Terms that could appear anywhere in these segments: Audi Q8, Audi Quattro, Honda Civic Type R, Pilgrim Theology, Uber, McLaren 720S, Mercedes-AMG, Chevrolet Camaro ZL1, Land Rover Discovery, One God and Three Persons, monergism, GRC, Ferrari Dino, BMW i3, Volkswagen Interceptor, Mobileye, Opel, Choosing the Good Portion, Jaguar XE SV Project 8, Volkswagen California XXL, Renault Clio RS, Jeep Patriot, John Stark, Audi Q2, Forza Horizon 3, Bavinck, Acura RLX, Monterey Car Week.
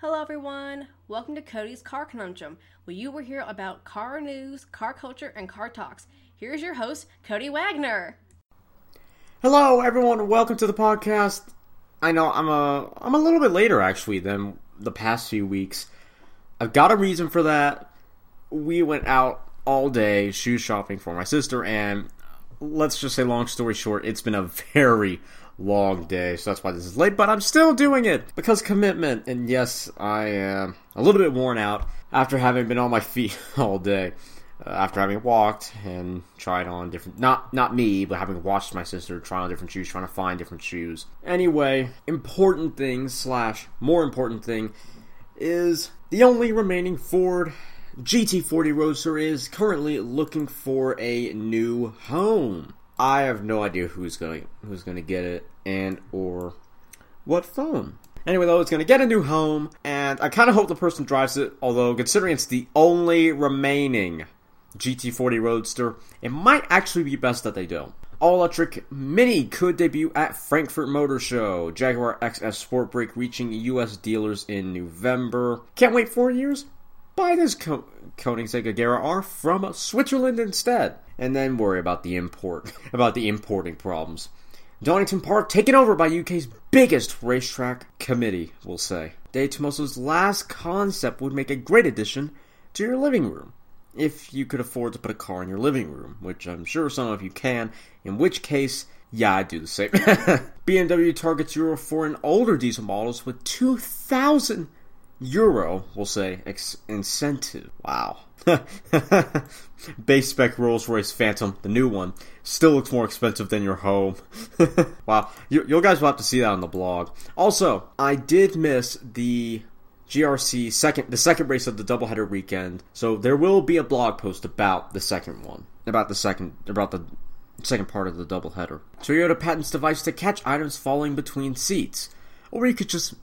Hello everyone, welcome to Cody's Car Conundrum, where you will hear about car news, car culture, and car talks. Here's your host, Cody Wagner. Hello everyone, welcome to the podcast. I know I'm a little bit later actually than the past few weeks. I've got a reason for that. We went out all day shoe shopping for my sister, and let's just say, long story short, it's been a very long day, so that's why this is late, but I'm still doing it because commitment. And yes, I am a little bit worn out after having been on my feet all day, after having walked and tried on different, not me, but having watched my sister try on different shoes, trying to find different shoes. Anyway, important thing slash more important thing is the only remaining Ford GT40 Roadster is currently looking for a new home. I have no idea who's going to get it and or what phone. Anyway, though, it's going to get a new home, and I kind of hope the person drives it, although considering it's the only remaining GT40 Roadster, it might actually be best that they don't. All-electric Mini could debut at Frankfurt Motor Show. Jaguar XF Sport Brake reaching U.S. dealers in November. Can't wait 4 years? Buy this Koenigsegg Agera R from Switzerland instead. And then worry about the importing problems. Donington Park taken over by UK's biggest racetrack committee, we'll say. De Tomaso's last concept would make a great addition to your living room, if you could afford to put a car in your living room, which I'm sure some of you can, in which case, yeah, I'd do the same. BMW targets Euro 4 and older diesel models with 2,000 Euro, we'll say, incentive. Wow. Base spec Rolls-Royce Phantom, the new one, still looks more expensive than your home. Wow, you guys will have to see that on the blog. Also, I did miss the GRC second race of the doubleheader weekend, so there will be a blog post about the second one, about the second part of the doubleheader. Toyota patents device to catch items falling between seats, or you could just,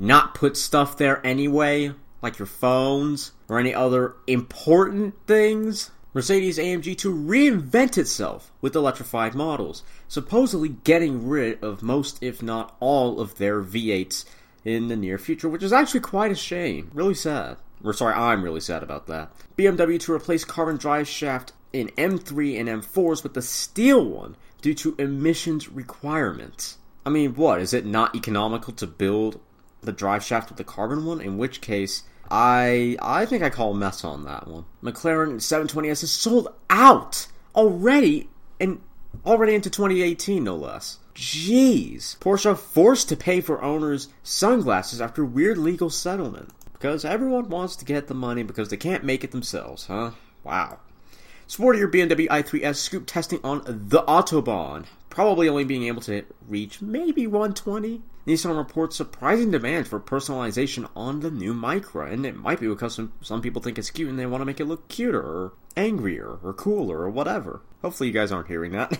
not put stuff there anyway, like your phones or any other important things. Mercedes-AMG to reinvent itself with electrified models, supposedly getting rid of most, if not all, of their V8s in the near future, which is actually quite a shame. Really sad. I'm really sad about that. BMW to replace carbon drive shaft in M3 and M4s with the steel one due to emissions requirements. I mean, what? Is it not economical to build the drive shaft with the carbon one? In which case, I think I call a mess on that one. McLaren 720S is sold out already, and already into 2018, no less. Jeez. Porsche forced to pay for owners' sunglasses after weird legal settlement. Because everyone wants to get the money because they can't make it themselves, huh? Wow. Sportier BMW i3s scooped testing on the Autobahn, probably only being able to reach maybe 120. Nissan reports surprising demand for personalization on the new Micra, and it might be because some people think it's cute and they want to make it look cuter, or angrier, or cooler, or whatever. Hopefully you guys aren't hearing that.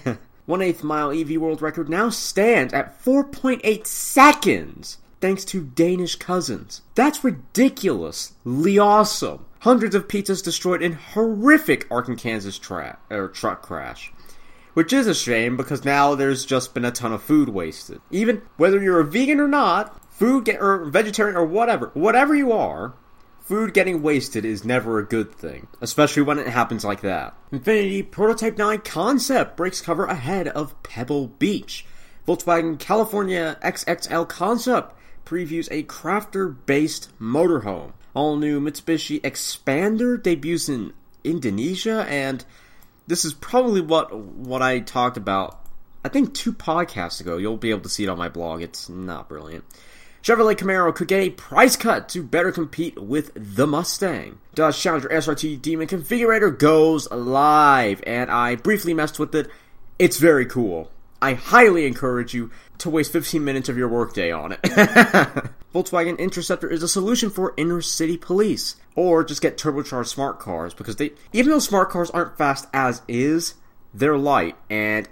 1/8 mile EV world record now stands at 4.8 seconds, thanks to Danish cousins. That's ridiculously awesome. Hundreds of pizzas destroyed in horrific Arkansas truck crash. Which is a shame, because now there's just been a ton of food wasted. Even whether you're a vegan or not, or vegetarian or whatever you are, food getting wasted is never a good thing. Especially when it happens like that. Infinity Prototype 9 concept breaks cover ahead of Pebble Beach. Volkswagen California XXL concept previews a crafter-based motorhome. All-new Mitsubishi Expander debuts in Indonesia, and this is probably what I talked about, I think, 2 podcasts ago. You'll be able to see it on my blog. It's not brilliant. Chevrolet Camaro could get a price cut to better compete with the Mustang. Dodge Challenger SRT Demon configurator goes live, and I briefly messed with it. It's very cool. I highly encourage you to waste 15 minutes of your workday on it. Volkswagen Interceptor is a solution for inner-city police. Or just get turbocharged smart cars, because even though smart cars aren't fast as is, they're light.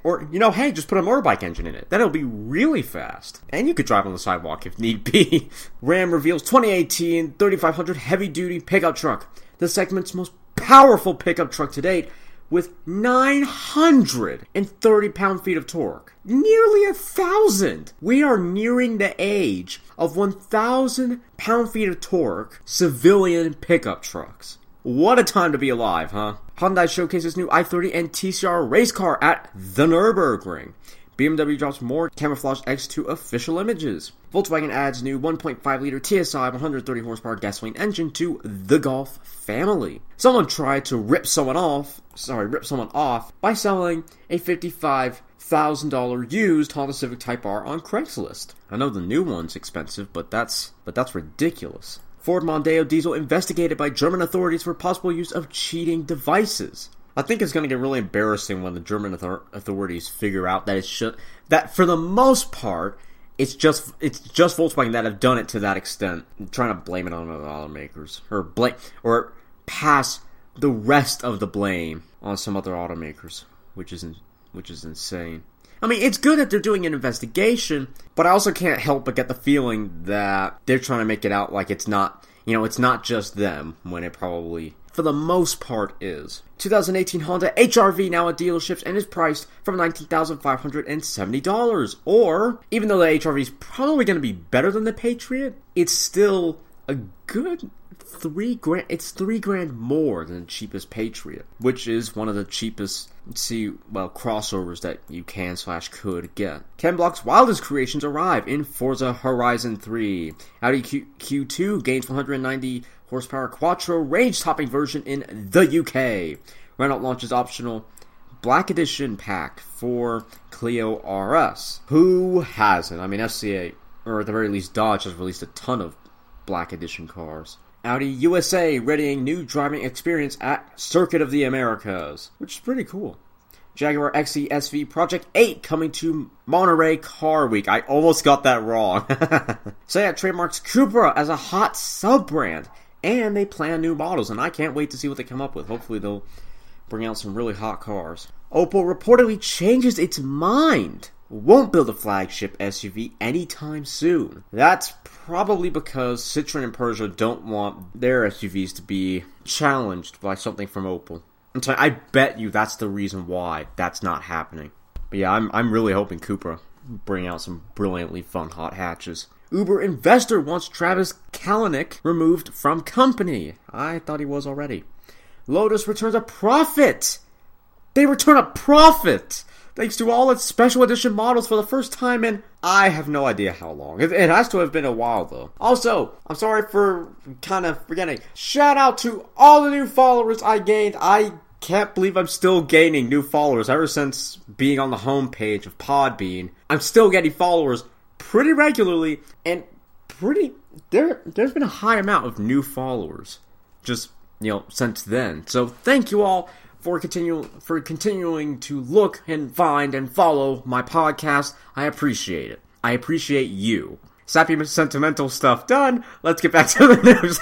Or just put a motorbike engine in it. Then it'll be really fast. And you could drive on the sidewalk if need be. Ram reveals 2018 3500 heavy-duty pickup truck. The segment's most powerful pickup truck to date, with 930 pound-feet of torque. Nearly 1,000. We are nearing the age of 1,000 pound-feet of torque civilian pickup trucks. What a time to be alive, huh? Hyundai showcases new i30 N TCR race car at the Nürburgring. BMW drops more Camouflage X2 official images. Volkswagen adds new 1.5-liter TSI 130-horsepower gasoline engine to the Golf family. Someone tried to rip someone off by selling a $55,000 used Honda Civic Type R on Craigslist. I know the new one's expensive, but that's ridiculous. Ford Mondeo diesel investigated by German authorities for possible use of cheating devices. I think it's going to get really embarrassing when the German authorities figure out that that for the most part, it's just Volkswagen that have done it to that extent. I'm trying to blame it on other automakers or pass the rest of the blame on some other automakers, which is insane. I mean, it's good that they're doing an investigation, but I also can't help but get the feeling that they're trying to make it out like it's not, it's not just them when it probably for the most part is. 2018 Honda HR-V now at dealerships and is priced from $19,570. Or, even though the HR-V is probably going to be better than the Patriot, it's still a good $3,000. It's $3,000 more than the cheapest Patriot, which is one of the cheapest crossovers that you can/could get. Ken Block's wildest creations arrive in Forza Horizon 3. Audi Q2 gains 190 horsepower quattro range-topping version in the UK. Renault launches optional Black Edition pack for Clio RS. Who hasn't? I mean, FCA, or at the very least Dodge, has released a ton of Black Edition cars. Audi USA readying new driving experience at Circuit of the Americas, which is pretty cool. Jaguar XE SV Project 8 coming to Monterey Car Week. I almost got that wrong. Seat trademarks Cupra as a hot sub-brand, and they plan new models, and I can't wait to see what they come up with. Hopefully they'll bring out some really hot cars. Opel reportedly changes its mind. Won't build a flagship SUV anytime soon. That's probably because Citroën and Peugeot don't want their SUVs to be challenged by something from Opel. I bet you that's the reason why that's not happening. But yeah, I'm really hoping Cupra bring out some brilliantly fun hot hatches. Uber investor wants Travis Kalanick removed from company. I thought he was already. Lotus returns a profit. They return a profit thanks to all its special edition models for the first time in, I have no idea how long. It has to have been a while, though. Also, I'm sorry for kind of forgetting. Shout out to all the new followers I gained. I can't believe I'm still gaining new followers ever since being on the homepage of Podbean. I'm still getting followers pretty regularly, and there's been a high amount of new followers just, since then. So thank you all for continuing to look and find and follow my podcast. I appreciate it. I appreciate you. Sappy sentimental stuff done. Let's get back to the news.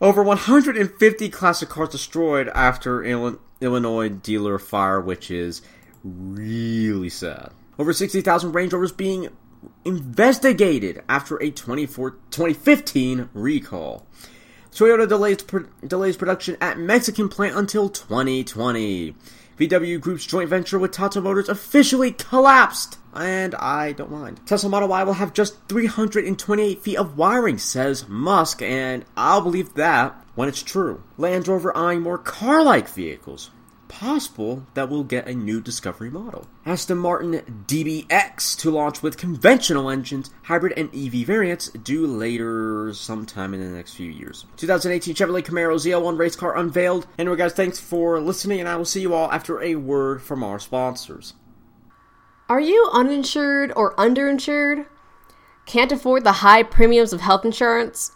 Over 150 classic cars destroyed after Illinois dealer fire, which is really sad. Over 60,000 Range Rovers being investigated after a 2015 recall. Toyota delays production at Mexican plant until 2020. VW Group's joint venture with Tata Motors officially collapsed, and I don't mind. Tesla Model Y will have just 328 feet of wiring, says Musk, and I'll believe that when it's true. Land Rover eyeing more car-like vehicles. Possible that we'll get a new Discovery model. Aston Martin DBX to launch with conventional engines, hybrid and EV variants due later sometime in the next few years. 2018 Chevrolet Camaro ZL1 race car unveiled. Anyway, guys, thanks for listening, and I will see you all after a word from our sponsors. Are you uninsured or underinsured? Can't afford the high premiums of health insurance?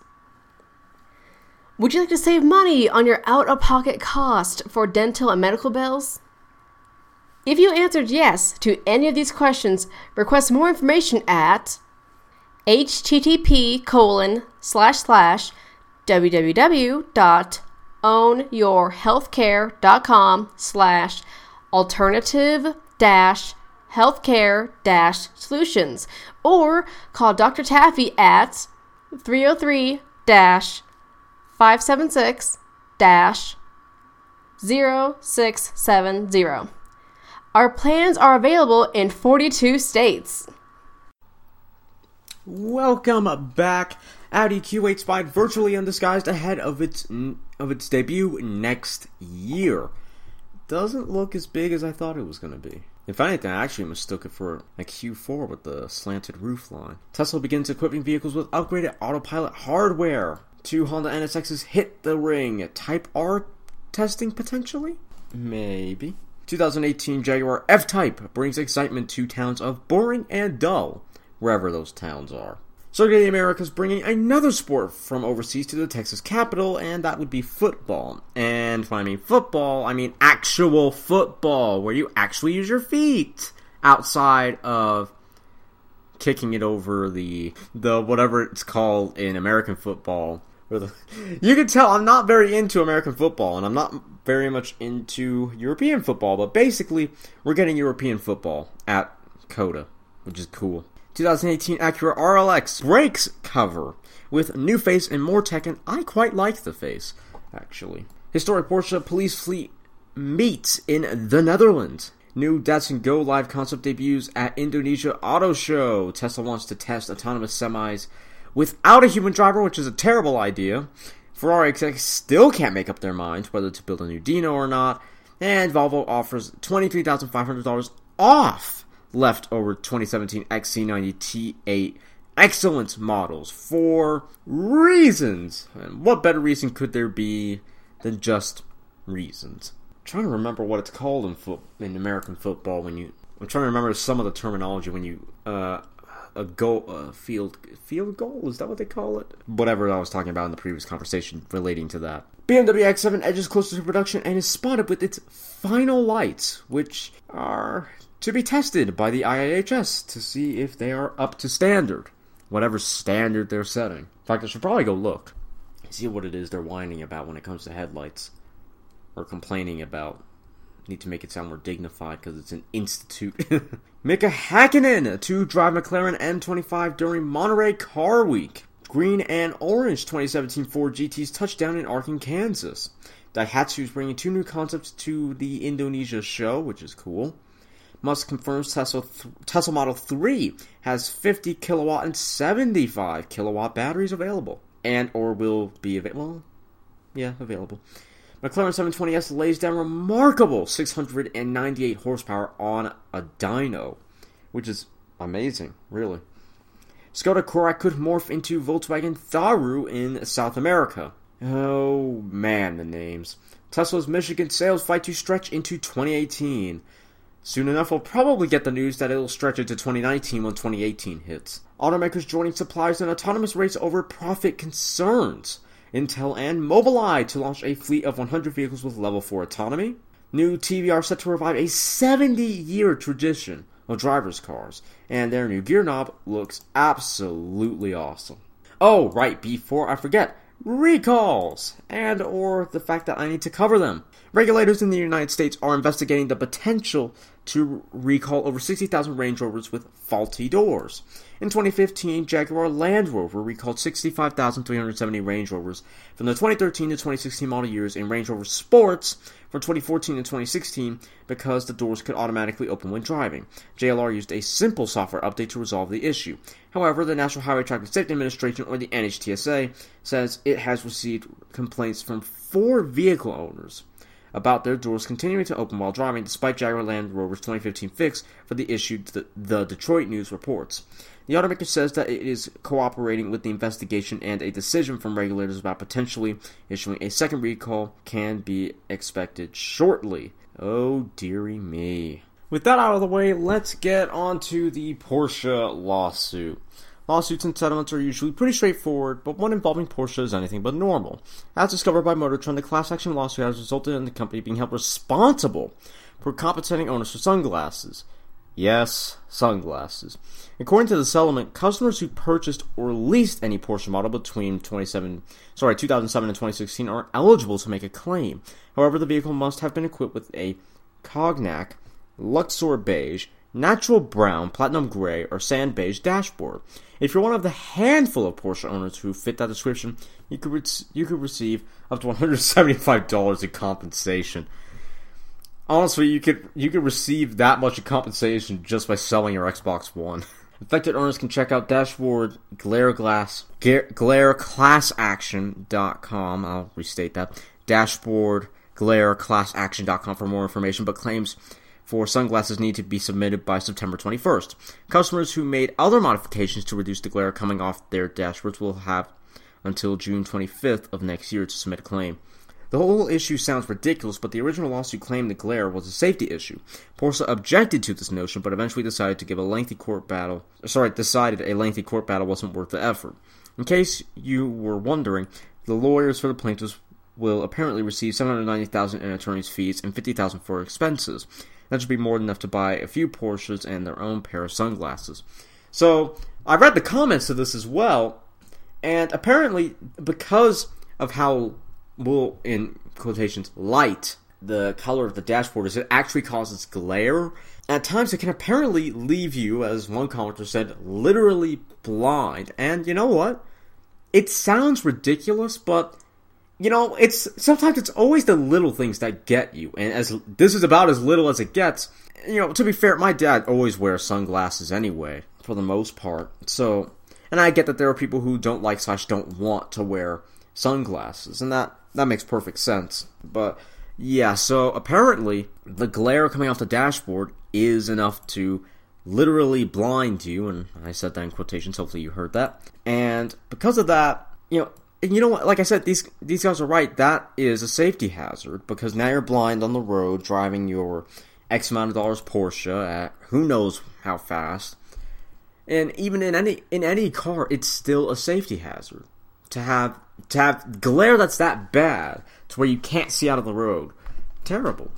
Would you like to save money on your out-of-pocket cost for dental and medical bills? If you answered yes to any of these questions, request more information at http://www.ownyourhealthcare.com/alternative-healthcare-solutions or call Dr. Taffy at 303-576-576 0670. Our plans are available in 42 states. Welcome back. Audi Q8 spied virtually undisguised ahead of its debut next year. Doesn't look as big as I thought it was going to be. If anything, I actually mistook it for a Q4 with the slanted roofline. Tesla begins equipping vehicles with upgraded autopilot hardware. Two Honda NSXs hit the ring. Type R testing potentially? Maybe. 2018 Jaguar F-Type brings excitement to towns of boring and dull, wherever those towns are. Circuit of the Americas bringing another sport from overseas to the Texas capital, and that would be football. And when I mean football, I mean actual football, where you actually use your feet outside of kicking it over the whatever it's called in American football. You can tell I'm not very into American football, and I'm not very much into European football, but basically, we're getting European football at COTA, which is cool. 2018 Acura RLX breaks cover with new face and more tech, and I quite like the face, actually. Historic Porsche police fleet meets in the Netherlands. New Datsun Go Live concept debuts at Indonesia Auto Show. Tesla wants to test autonomous semis without a human driver, which is a terrible idea. Ferrari execs still can't make up their minds whether to build a new Dino or not. And Volvo offers $23,500 off leftover 2017 XC90 T8 Excellence models for reasons. And what better reason could there be than just reasons? I'm trying to remember what it's called in American football when you... I'm trying to remember some of the terminology when you... field goal? Is that what they call it? Whatever I was talking about in the previous conversation relating to that. BMW X7 edges closer to production and is spotted with its final lights, which are to be tested by the IIHS to see if they are up to standard. Whatever standard they're setting. In fact, I should probably go look. See what it is they're whining about when it comes to headlights. Or complaining about. Need to make it sound more dignified because it's an institute. Mika Häkkinen to drive McLaren M25 during Monterey Car Week. Green and orange 2017 Ford GT's touchdown in Arkin, Kansas. Daihatsu is bringing two new concepts to the Indonesia show, which is cool. Musk confirms Tesla Model 3 has 50 kilowatt and 75 kilowatt batteries available. And or will be available. Well, yeah, available. McLaren 720S lays down remarkable 698 horsepower on a dyno, which is amazing, really. Skoda Kodiaq could morph into Volkswagen Tharu in South America. Oh man, the names. Tesla's Michigan sales fight to stretch into 2018. Soon enough, we'll probably get the news that it'll stretch into 2019 when 2018 hits. Automakers joining suppliers in autonomous race over profit concerns. Intel and Mobileye to launch a fleet of 100 vehicles with level 4 autonomy. New TVR set to revive a 70-year tradition of drivers' cars. And their new gear knob looks absolutely awesome. Oh, right, before I forget, recalls! And or the fact that I need to cover them. Regulators in the United States are investigating the potential to recall over 60,000 Range Rovers with faulty doors. In 2015, Jaguar Land Rover recalled 65,370 Range Rovers from the 2013 to 2016 model years and Range Rover Sports from 2014 to 2016 because the doors could automatically open when driving. JLR used a simple software update to resolve the issue. However, the National Highway Traffic Safety Administration, or the NHTSA, says it has received complaints from 4 vehicle owners about their doors continuing to open while driving despite Jaguar Land Rover's 2015 fix for the issue, the Detroit News reports. The automaker says that it is cooperating with the investigation, and a decision from regulators about potentially issuing a second recall can be expected shortly. Oh, dearie me. With that out of the way, let's get on to the Porsche lawsuit. Lawsuits and settlements are usually pretty straightforward, but one involving Porsche is anything but normal. As discovered by MotorTrend, the class action lawsuit has resulted in the company being held responsible for compensating owners for sunglasses. Yes, sunglasses. According to the settlement, customers who purchased or leased any Porsche model between 2007 and 2016 are eligible to make a claim. However, the vehicle must have been equipped with a cognac, Luxor beige, natural brown, platinum gray, or sand beige dashboard. If you're one of the handful of Porsche owners who fit that description, you could receive up to $175 in compensation. Honestly, you could receive that much in compensation just by selling your Xbox One. Affected owners can check out dashboard glareclassaction.com. I'll restate that. Dashboard glareclassaction.com for more information, but claims for sunglasses need to be submitted by September 21st. Customers who made other modifications to reduce the glare coming off their dashboards will have until June 25th of next year to submit a claim. The whole issue sounds ridiculous, but the original lawsuit claimed the glare was a safety issue. Porsche objected to this notion, but eventually decided a lengthy court battle wasn't worth the effort. In case you were wondering, the lawyers for the plaintiffs will apparently receive $790,000 in attorney's fees and $50,000 for expenses. That should be more than enough to buy a few Porsches and their own pair of sunglasses. So, I read the comments to this as well, and apparently, because of how will, in quotations, light the color of the dashboard is, it actually causes glare. At times, it can apparently leave you, as one commenter said, literally blind. And you know what? It sounds ridiculous, but you know, it's always the little things that get you. And as this is about as little as it gets, you know, to be fair, my dad always wears sunglasses anyway, for the most part. So, and I get that there are people who don't like / don't want to wear sunglasses, and that makes perfect sense. But yeah, so apparently the glare coming off the dashboard is enough to literally blind you, and I said that in quotations, hopefully you heard that. And because of that, you know what, like I said, these guys are right, that is a safety hazard, because now you're blind on the road driving your X amount of dollars Porsche at who knows how fast. And even in any car, it's still a safety hazard to have glare that's that bad to where you can't see out of the road. Terrible.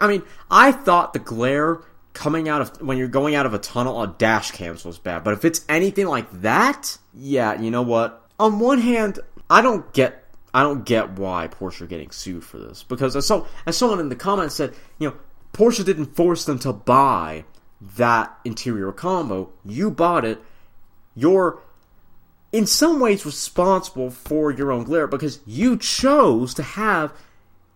I mean, I thought the glare coming out of when you're going out of a tunnel on dash cams was bad, but if it's anything like that, yeah, you know what? On one hand, I don't get why Porsche are getting sued for this, because as someone in the comments said, you know, Porsche didn't force them to buy that interior combo. You bought it. You're in some ways responsible for your own glare because you chose to have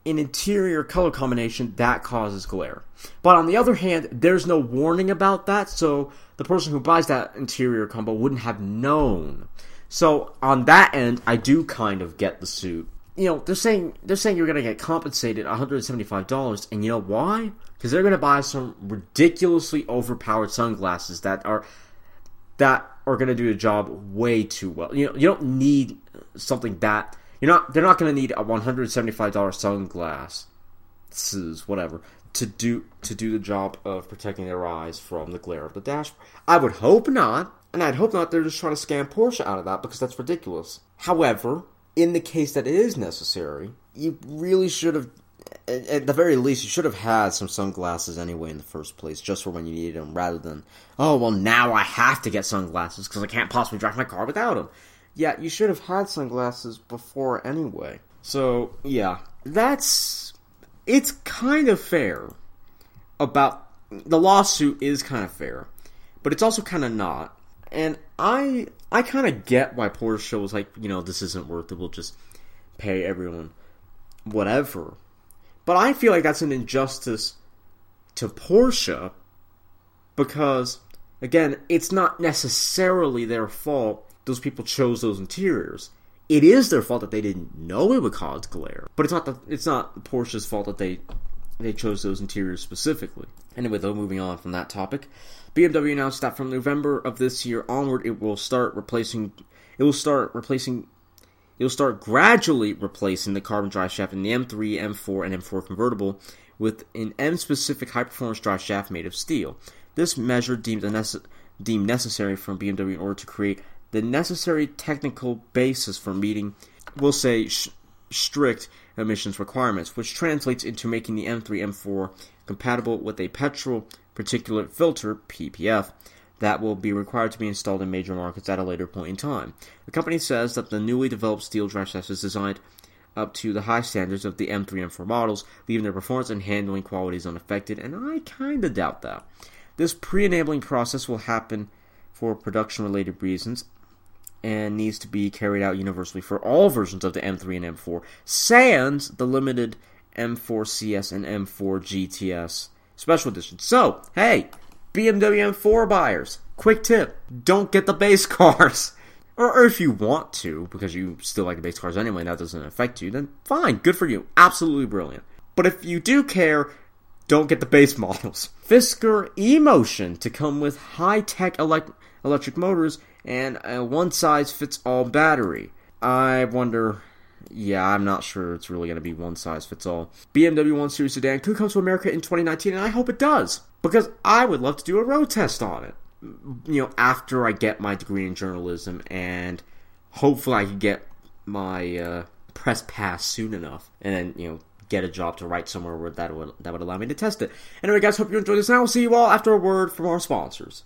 an interior color combination that causes glare. But on the other hand, there's no warning about that, so the person who buys that interior combo wouldn't have known. So on that end, I do kind of get the suit. You know, they're saying you're going to get compensated $175, and you know why? Because they're going to buy some ridiculously overpowered sunglasses that are going to do the job way too well. You know, you don't need something that they're not going to need a $175 sunglasses, whatever, to do the job of protecting their eyes from the glare of the dashboard. I would hope not. And I'd hope not, they're just trying to scam Porsche out of that, because that's ridiculous. However, in the case that it is necessary, you really should have, at the very least, you should have had some sunglasses anyway in the first place, just for when you needed them, rather than, oh, well, now I have to get sunglasses, because I can't possibly drive my car without them. Yeah, you should have had sunglasses before anyway. So, yeah, it's kind of fair about, the lawsuit is kind of fair, but it's also kind of not. And I kind of get why Porsche was like, you know, this isn't worth it, we'll just pay everyone whatever. But I feel like that's an injustice to Porsche because, again, it's not necessarily their fault those people chose those interiors. It is their fault that they didn't know it would cause glare. But it's not Porsche's fault that they chose those interiors specifically. Anyway, though, moving on from that topic, BMW announced that from November of this year onward, it will start gradually replacing the carbon driveshaft in the M3, M4, and M4 convertible with an M-specific high-performance driveshaft made of steel. This measure deemed necessary from BMW in order to create the necessary technical basis for meeting, we'll say, strict emissions requirements, which translates into making the M3, M4 compatible with a petrol particulate filter, PPF, that will be required to be installed in major markets at a later point in time. The company says that the newly developed steel driveshaft is designed up to the high standards of the M3, M4 models, leaving their performance and handling qualities unaffected, and I kind of doubt that. This pre-enabling process will happen for production-related reasons and needs to be carried out universally for all versions of the M3 and M4, sans the limited M4 CS and M4 GTS Special Edition. So, hey, BMW M4 buyers, quick tip, don't get the base cars. Or if you want to, because you still like the base cars anyway, that doesn't affect you, then fine, good for you, absolutely brilliant. But if you do care, don't get the base models. Fisker e-motion to come with high-tech electric motors and a one-size-fits-all battery. I wonder, yeah, I'm not sure it's really going to be one-size-fits-all. BMW 1 Series Sedan could come to America in 2019, and I hope it does, because I would love to do a road test on it. You know, after I get my degree in journalism, and hopefully I can get my press pass soon enough, and then, you know, get a job to write somewhere where that would allow me to test it. Anyway, guys, hope you enjoyed this, and I will see you all after a word from our sponsors.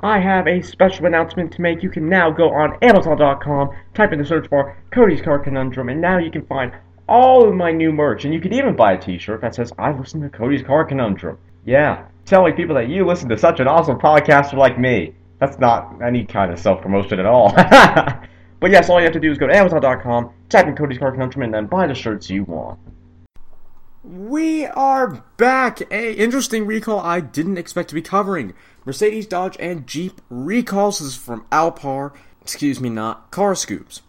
I have a special announcement to make. You can now go on Amazon.com, type in the search bar, Cody's Car Conundrum, and now you can find all of my new merch, and you can even buy a t-shirt that says, I listen to Cody's Car Conundrum. Yeah. Telling people that you listen to such an awesome podcaster like me. That's not any kind of self-promotion at all. But yes, all you have to do is go to Amazon.com, type in Cody's Car Conundrum, and then buy the shirts you want. We are back! A interesting recall I didn't expect to be covering. Mercedes, Dodge, and Jeep recalls. This is from Alpar, Car Scoops.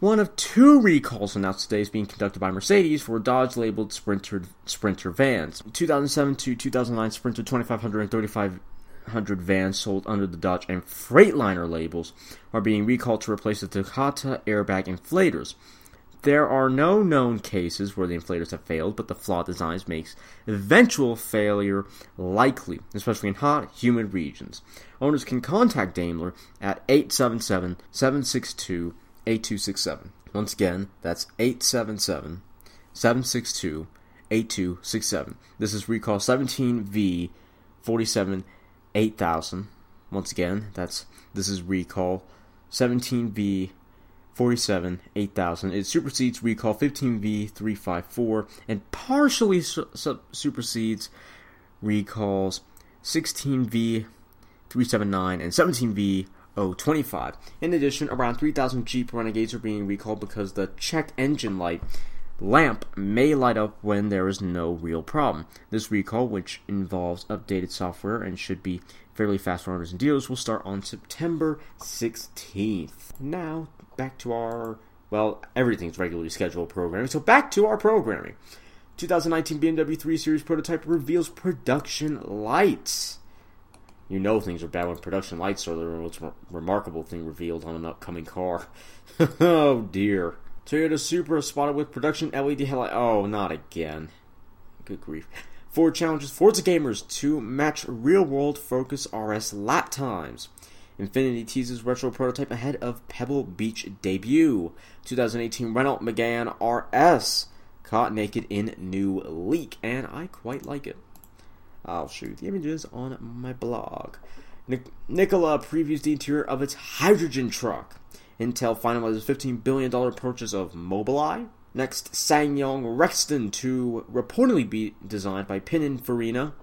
One of two recalls announced today is being conducted by Mercedes for Dodge-labeled Sprinter vans. 2007 to 2009 Sprinter 2500 and 3500 vans sold under the Dodge and Freightliner labels are being recalled to replace the Takata airbag inflators. There are no known cases where the inflators have failed, but the flawed designs makes eventual failure likely, especially in hot, humid regions. Owners can contact Daimler at 877-762-8267. 8267. Once again, that's 877-762-8267. This is recall 17V47-8000. Once again, this is recall 17V47-8000. It supersedes recall 15V354 and partially supersedes recalls 16V379 and 17V025. In addition, around 3,000 Jeep Renegades are being recalled because the check engine light lamp may light up when there is no real problem. This recall, which involves updated software and should be fairly fast for owners and dealers, will start on September 16th. Now, back to our, well, everything's regularly scheduled programming, so back to our programming. 2019 BMW 3 Series prototype reveals production lights. You know things are bad when production lights are the most remarkable thing revealed on an upcoming car. Oh dear. Toyota Supra spotted with production LED headlight. Oh, not again. Good grief. Ford challenges Forza gamers to match real-world Focus RS lap times. Infinity teases retro prototype ahead of Pebble Beach debut. 2018 Renault Megane RS caught naked in new leak, and I quite like it. I'll show you the images on my blog. Nikola previews the interior of its hydrogen truck. Intel finalizes $15 billion purchase of Mobileye. Next, SsangYong Rexton 2 reportedly be designed by Pininfarina.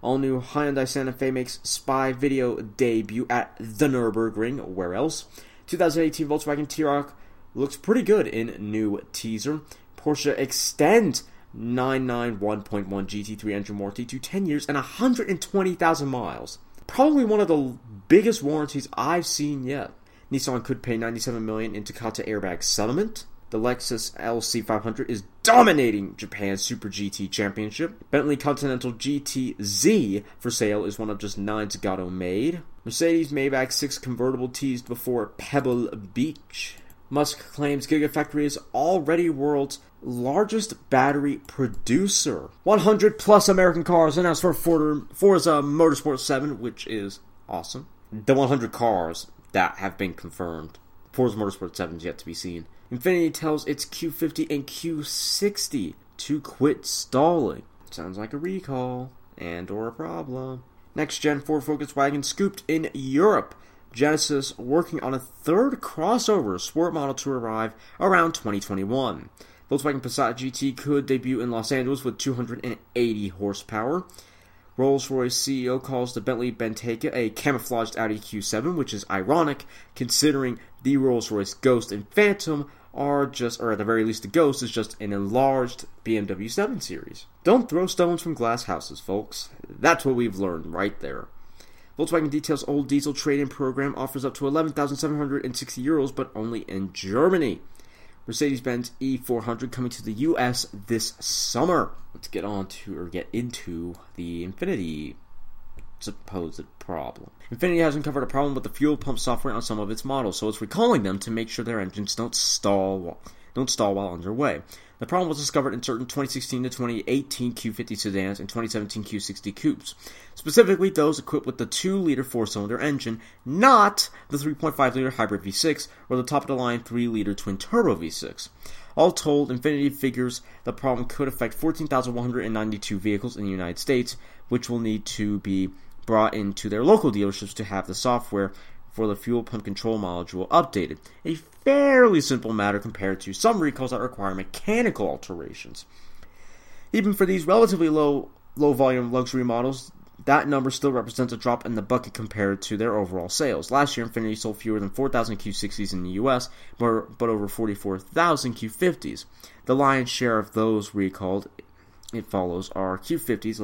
All-new Hyundai Santa Fe makes spy video debut at the Nürburgring. Where else? 2018 Volkswagen T-Roc looks pretty good in new teaser. Porsche extends 991.1 GT3 engine warranty to 10 years and 120,000 miles. Probably one of the biggest warranties I've seen yet. Nissan could pay $97 million in Takata airbag settlement. The Lexus LC500 is dominating Japan's Super GT Championship. Bentley Continental GTZ for sale is one of just 9 Zagato made. Mercedes Maybach 6 convertible teased before Pebble Beach. Musk claims Gigafactory is already world's largest battery producer. 100 plus American cars announced for Forza Motorsport 7, which is awesome. The 100 cars that have been confirmed. Forza Motorsport 7 is yet to be seen. Infiniti tells its Q50 and Q60 to quit stalling. Sounds like a recall and or a problem. Next gen Ford Focus wagon scooped in Europe. Genesis working on a third crossover sport model to arrive around 2021. Volkswagen Passat GT could debut in Los Angeles with 280 horsepower. Rolls-Royce CEO calls the Bentley Bentayga a camouflaged Audi Q7, which is ironic considering the Rolls-Royce Ghost and Phantom are just, or at the very least the Ghost is just an enlarged BMW 7 Series. Don't throw stones from glass houses, folks. That's what we've learned right there. Volkswagen details old diesel trade-in program, offers up to €11,760, but only in Germany. Mercedes-Benz E400 coming to the US this summer. Let's get into the Infinity supposed problem. Infinity has uncovered a problem with the fuel pump software on some of its models, so it's recalling them to make sure their engines don't stall while underway. The problem was discovered in certain 2016 to 2018 Q50 sedans and 2017 Q60 coupes, specifically those equipped with the 2-liter 4-cylinder engine, not the 3.5-liter hybrid V6 or the top-of-the-line 3-liter twin-turbo V6. All told, Infinity figures the problem could affect 14,192 vehicles in the United States, which will need to be brought into their local dealerships to have the software for the fuel pump control module updated. A fairly simple matter compared to some recalls that require mechanical alterations. Even for these relatively low volume luxury models, that number still represents a drop in the bucket compared to their overall sales. Last year, Infiniti sold fewer than 4,000 Q60s in the US, but over 44,000 Q50s. The lion's share of those recalled, it follows, are Q50s,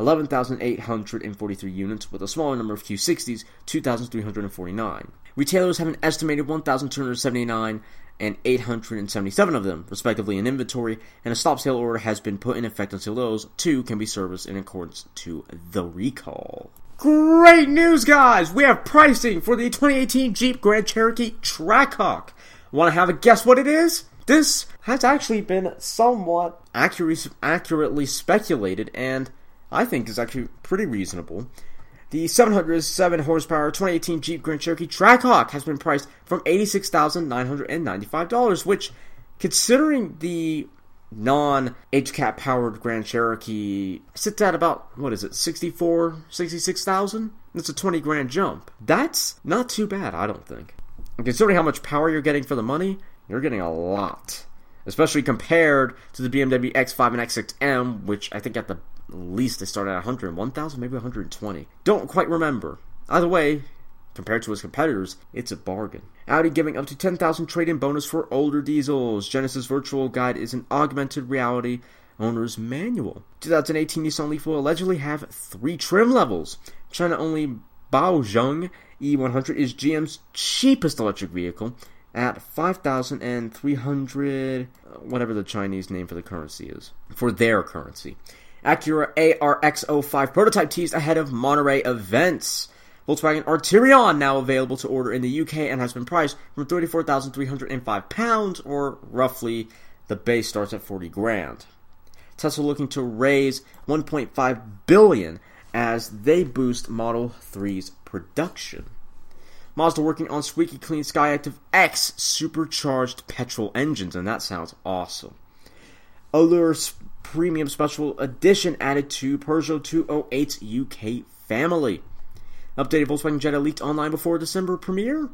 11,843 units, with a smaller number of Q60s, 2,349. Retailers have an estimated 1,279 and 877 of them, respectively, in inventory, and a stop sale order has been put in effect until those, too, can be serviced in accordance to the recall. Great news, guys! We have pricing for the 2018 Jeep Grand Cherokee Trackhawk. Want to have a guess what it is? This has actually been somewhat accurately speculated, and I think is actually pretty reasonable. The 707 horsepower 2018 Jeep Grand Cherokee Trackhawk has been priced from $86,995, which, considering the non-HCAP powered Grand Cherokee sits at about, $66,000? That's a $20,000 jump. That's not too bad, I don't think. And considering how much power you're getting for the money, you're getting a lot. Especially compared to the BMW X5 and X6M, which I think at the least they started at 101,000, maybe 120. Don't quite remember. Either way, compared to its competitors, it's a bargain. Audi giving up to 10,000 trade-in bonus for older diesels. Genesis Virtual Guide is an augmented reality owner's manual. 2018 Nissan Leaf will allegedly have 3 trim levels. China-only Baojun E100 is GM's cheapest electric vehicle at 5,300, whatever the Chinese name for the currency is, for their currency. Acura ARX05 prototype teased ahead of Monterey events. Volkswagen Arturion now available to order in the UK and has been priced from £34,305, or roughly the base starts at $40,000. Tesla looking to raise $1.5 billion as they boost Model 3's production. Mazda working on squeaky clean Skyactiv X supercharged petrol engines, and that sounds awesome. Allure's premium special edition added to Peugeot 208's UK family. Updated Volkswagen Jetta leaked online before December premiere?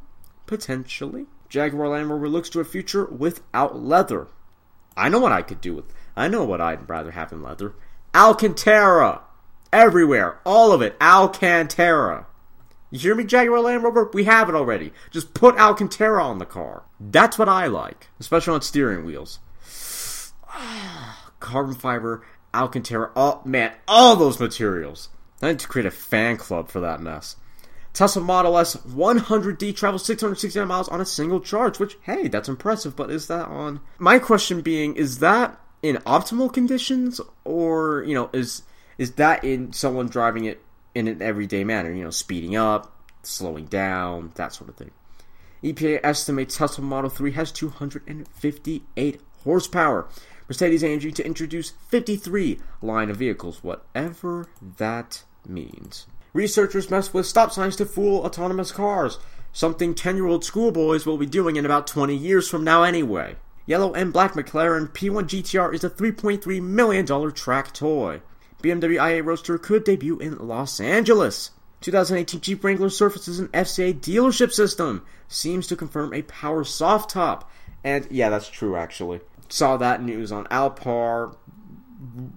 Potentially. Jaguar Land Rover looks to a future without leather. I know what I'd rather have than leather. Alcantara! Everywhere. All of it. Alcantara. You hear me, Jaguar Land Rover? We have it already. Just put Alcantara on the car. That's what I like. Especially on steering wheels. Carbon fiber, Alcantara, all those materials. I need to create a fan club for that mess. Tesla Model S 100D travels 669 miles on a single charge, which, hey, that's impressive, but is that on... My question being, is that in optimal conditions, or, is that in someone driving it in an everyday manner, speeding up, slowing down, that sort of thing. EPA estimates Tesla Model 3 has 258 horsepower. Mercedes-AMG to introduce 53 line of vehicles, whatever that means. Researchers mess with stop signs to fool autonomous cars, something 10-year-old schoolboys will be doing in about 20 years from now anyway. Yellow and black McLaren P1 GTR is a $3.3 million track toy. BMW i8 Roadster could debut in Los Angeles. 2018 Jeep Wrangler surfaces an FCA dealership system. Seems to confirm a power soft top. And yeah, that's true actually. Saw that news on Alpar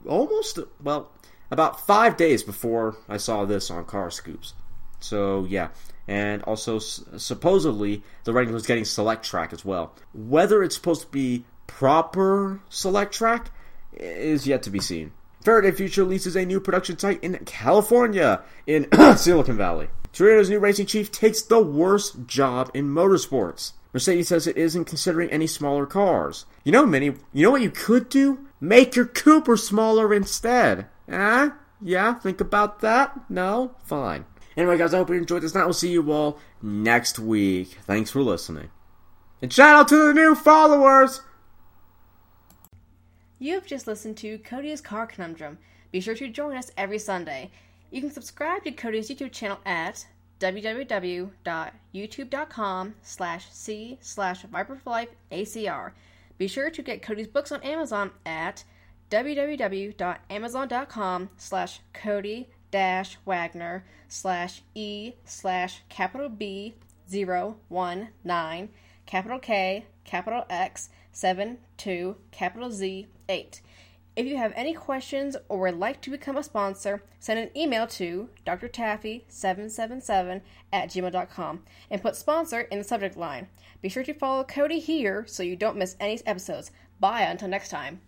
almost, about 5 days before I saw this on Car Scoops. So yeah, and also supposedly the Wrangler is getting Select Track as well. Whether it's supposed to be proper Select Track is yet to be seen. Faraday Future leases a new production site in California, in Silicon Valley. Torero's new racing chief takes the worst job in motorsports. Mercedes says it isn't considering any smaller cars. You know, Minnie, you know what you could do? Make your Cooper smaller instead. Eh? Yeah, think about that? No? Fine. Anyway, guys, I hope you enjoyed this. And I will see you all next week. Thanks for listening. And shout out to the new followers! You have just listened to Cody's Car Conundrum. Be sure to join us every Sunday. You can subscribe to Cody's YouTube channel at www.youtube.com/c/ViperForLifeACR. Be sure to get Cody's books on Amazon at www.amazon.com/Cody-Wagner/E/B019X728. If you have any questions or would like to become a sponsor, send an email to drtaffy777@gmail.com and put sponsor in the subject line. Be sure to follow Cody here so you don't miss any episodes. Bye until next time.